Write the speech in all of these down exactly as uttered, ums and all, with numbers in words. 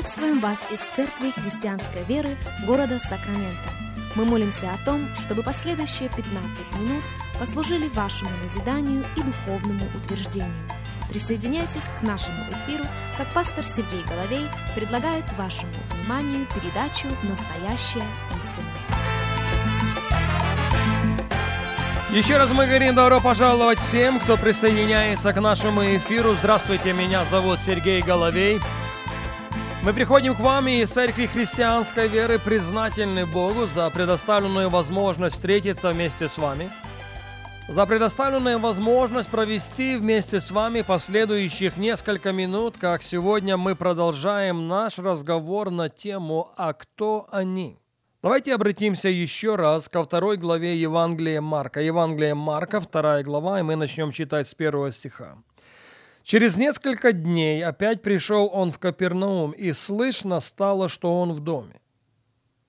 Приветствуем вас из Церкви Христианской Веры города Сакраменто. Мы молимся о том, чтобы последующие пятнадцать минут послужили вашему назиданию и духовному утверждению. Присоединяйтесь к нашему эфиру, как пастор Сергей Головей предлагает вашему вниманию передачу «Настоящая истина». Еще раз мы говорим добро пожаловать всем, кто присоединяется к нашему эфиру. Здравствуйте, меня зовут Сергей Головей. Мы приходим к вам из Церкви Христианской Веры, признательны Богу за предоставленную возможность встретиться вместе с вами, за предоставленную возможность провести вместе с вами последующих несколько минут, как сегодня мы продолжаем наш разговор на тему «А кто они?». Давайте обратимся еще раз ко второй главе Евангелия Марка. Евангелие Марка, вторая глава, и мы начнем читать с первого стиха. «Через несколько дней опять пришел он в Капернаум, и слышно стало, что он в доме.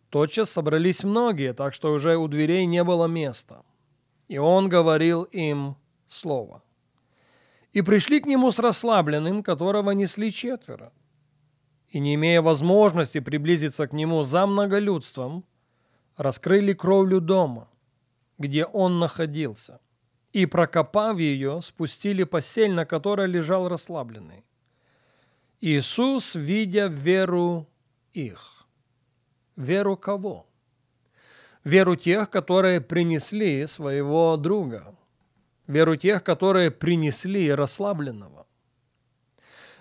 Тотчас собрались многие, так что уже у дверей не было места. И он говорил им слово. И пришли к нему с расслабленным, которого несли четверо. И, не имея возможности приблизиться к нему за многолюдством, раскрыли кровлю дома, где он находился». И, прокопав ее, спустили постель, на которой лежал расслабленный. Иисус, видя веру их. Веру кого? Веру тех, которые принесли своего друга. Веру тех, которые принесли расслабленного.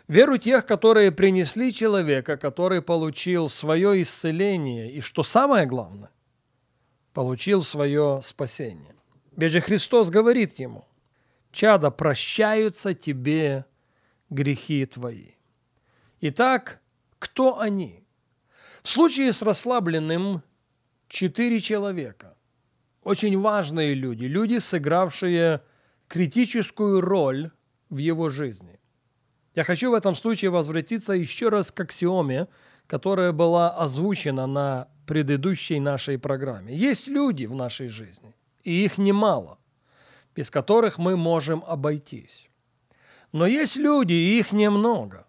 Веру тех, которые принесли человека, который получил свое исцеление и, что самое главное, получил свое спасение. Ведь же Христос говорит ему: «Чадо, прощаются тебе грехи твои». Итак, кто они? В случае с расслабленным четыре человека. Очень важные люди, люди, сыгравшие критическую роль в его жизни. Я хочу в этом случае возвратиться еще раз к аксиоме, которая была озвучена на предыдущей нашей программе. Есть люди в нашей жизни. И их немало, без которых мы можем обойтись. Но есть люди, и их немного,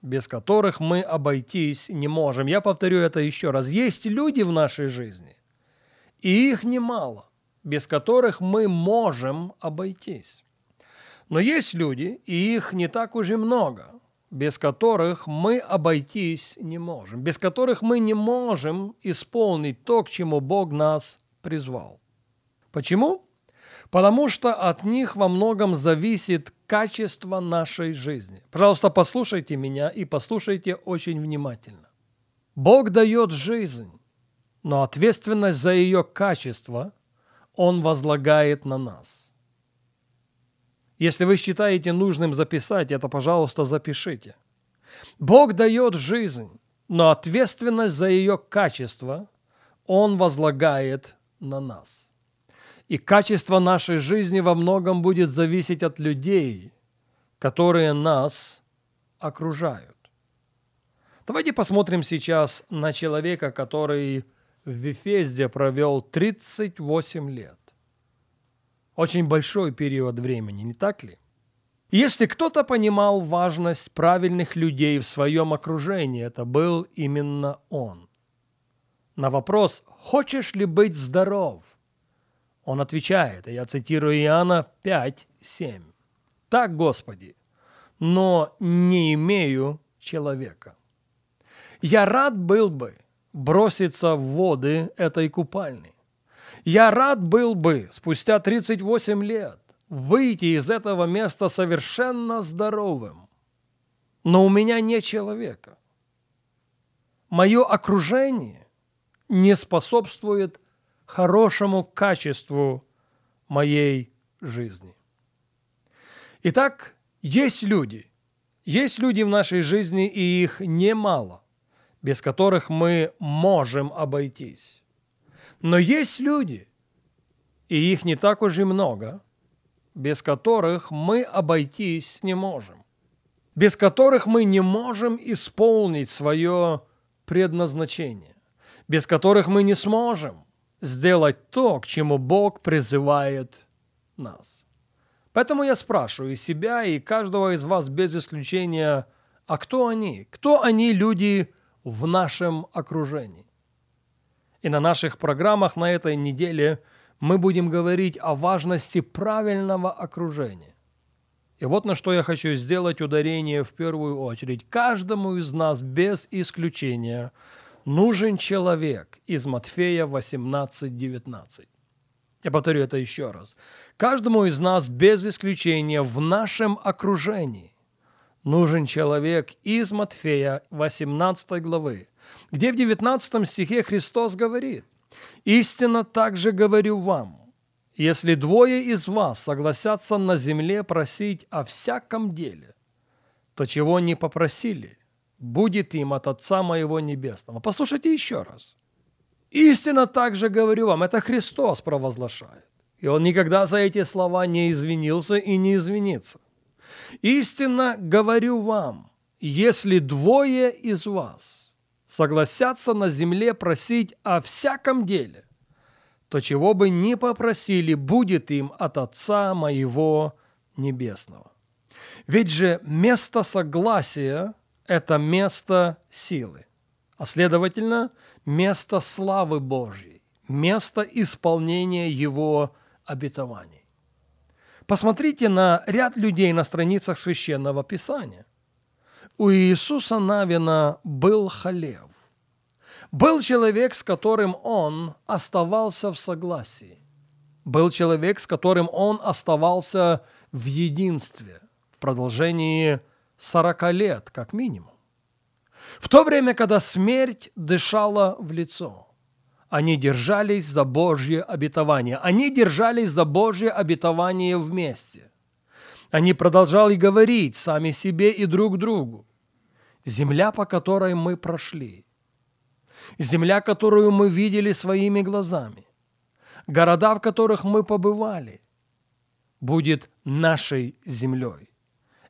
без которых мы обойтись не можем. Я повторю это еще раз. Есть люди в нашей жизни, и их немало, без которых мы можем обойтись. Но есть люди, и их не так уж и много, без которых мы обойтись не можем, без которых мы не можем исполнить то, к чему Бог нас призвал. Почему? Потому что от них во многом зависит качество нашей жизни. Пожалуйста, послушайте меня и послушайте очень внимательно. Бог дает жизнь, но ответственность за ее качество Он возлагает на нас. Если вы считаете нужным записать это, пожалуйста, запишите. Бог дает жизнь, но ответственность за ее качество Он возлагает на нас. И качество нашей жизни во многом будет зависеть от людей, которые нас окружают. Давайте посмотрим сейчас на человека, который в Вифезде провел тридцать восемь лет. Очень большой период времени, не так ли? Если кто-то понимал важность правильных людей в своем окружении, это был именно он. На вопрос «Хочешь ли быть здоров?» Он отвечает, и я цитирую Иоанна пять, семь. «Так, Господи, но не имею человека. Я рад был бы броситься в воды этой купальни. Я рад был бы спустя тридцать восемь лет выйти из этого места совершенно здоровым, но у меня нет человека. Мое окружение не способствует хорошему качеству моей жизни». Итак, есть люди. Есть люди в нашей жизни, и их немало, без которых мы можем обойтись. Но есть люди, и их не так уж и много, без которых мы обойтись не можем, без которых мы не можем исполнить свое предназначение, без которых мы не сможем сделать то, к чему Бог призывает нас. Поэтому я спрашиваю себя и каждого из вас без исключения, А кто они? Кто они, люди в нашем окружении? И на наших программах на этой неделе мы будем говорить о важности правильного окружения. И вот на что я хочу сделать ударение в первую очередь. Каждому из нас без исключения нужен человек из Матфея восемнадцать девятнадцать. Я повторю это еще раз. Каждому из нас без исключения в нашем окружении нужен человек из Матфея восемнадцатой главы, где в девятнадцатом стихе Христос говорит: «Истинно также говорю вам, если двое из вас согласятся на земле просить о всяком деле, то чего не попросили, будет им от Отца Моего Небесного». Послушайте еще раз. «Истинно также говорю вам», это Христос провозглашает, и Он никогда за эти слова не извинился и не извинится. «Истинно говорю вам, если двое из вас согласятся на земле просить о всяком деле, то чего бы ни попросили, будет им от Отца Моего Небесного». Ведь же место согласия – это место силы, а следовательно, место славы Божьей, место исполнения Его обетований. Посмотрите на ряд людей на страницах Священного Писания. У Иисуса Навина был Халев. Был человек, с которым он оставался в согласии. Был человек, с которым он оставался в единстве в продолжении сорока лет, как минимум. В то время, когда смерть дышала в лицо, они держались за Божье обетование. Они держались за Божье обетование вместе. Они продолжали говорить сами себе и друг другу: земля, по которой мы прошли, земля, которую мы видели своими глазами, города, в которых мы побывали, будет нашей землей.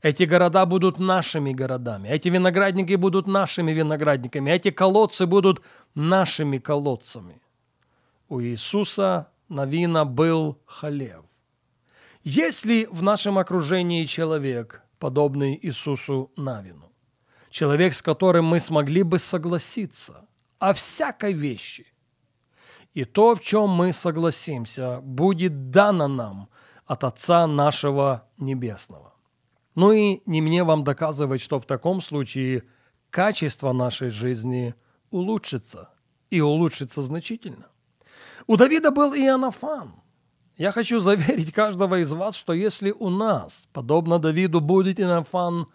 Эти города будут нашими городами, эти виноградники будут нашими виноградниками, эти колодцы будут нашими колодцами. У Иисуса Навина был Халев. Есть ли в нашем окружении человек, подобный Иисусу Навину? Человек, с которым мы смогли бы согласиться о всякой вещи. И то, в чем мы согласимся, будет дано нам от Отца нашего Небесного. Ну и не мне вам доказывать, что в таком случае качество нашей жизни улучшится, и улучшится значительно. У Давида был Ионафан. Я хочу заверить каждого из вас, что если у нас, подобно Давиду, будет Ионафан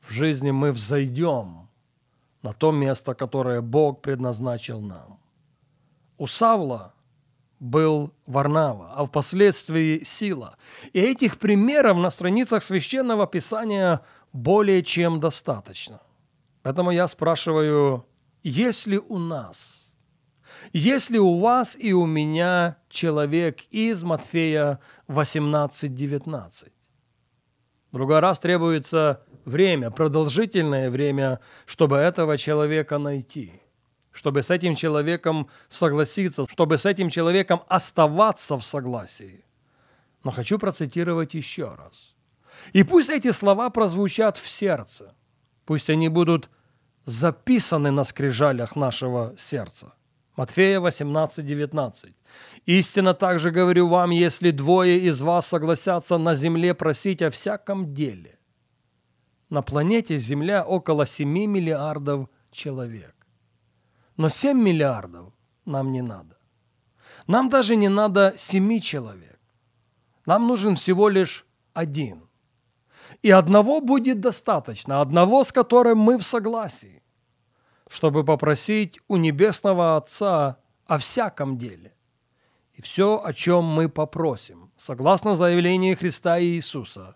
в жизни, мы взойдем на то место, которое Бог предназначил нам. У Саула был Варнава, а впоследствии Сила. И этих примеров на страницах Священного Писания более чем достаточно. Поэтому я спрашиваю, есть ли у нас... Есть ли у вас и у меня человек из Матфея восемнадцать девятнадцать? В другой раз требуется время, продолжительное время, чтобы этого человека найти, чтобы с этим человеком согласиться, чтобы с этим человеком оставаться в согласии. Но хочу процитировать еще раз. И пусть эти слова прозвучат в сердце, пусть они будут записаны на скрижалях нашего сердца. Матфея восемнадцать девятнадцать. «Истинно также говорю вам, если двое из вас согласятся на земле просить о всяком деле». На планете Земля около семи миллиардов человек. Но семь миллиардов нам не надо. Нам даже не надо семи человек. Нам нужен всего лишь один. И одного будет достаточно, одного, с которым мы в согласии, чтобы попросить у Небесного Отца о всяком деле. И все, о чем мы попросим, согласно заявлению Христа и Иисуса,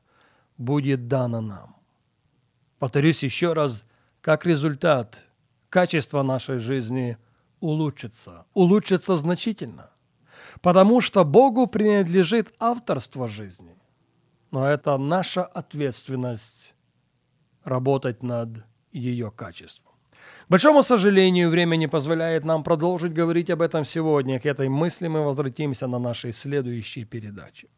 будет дано нам. Повторюсь еще раз, как результат, качество нашей жизни улучшится. Улучшится значительно, потому что Богу принадлежит авторство жизни. Но это наша ответственность работать над ее качеством. К большому сожалению, время не позволяет нам продолжить говорить об этом сегодня. К этой мысли мы возвратимся на нашей следующей передаче.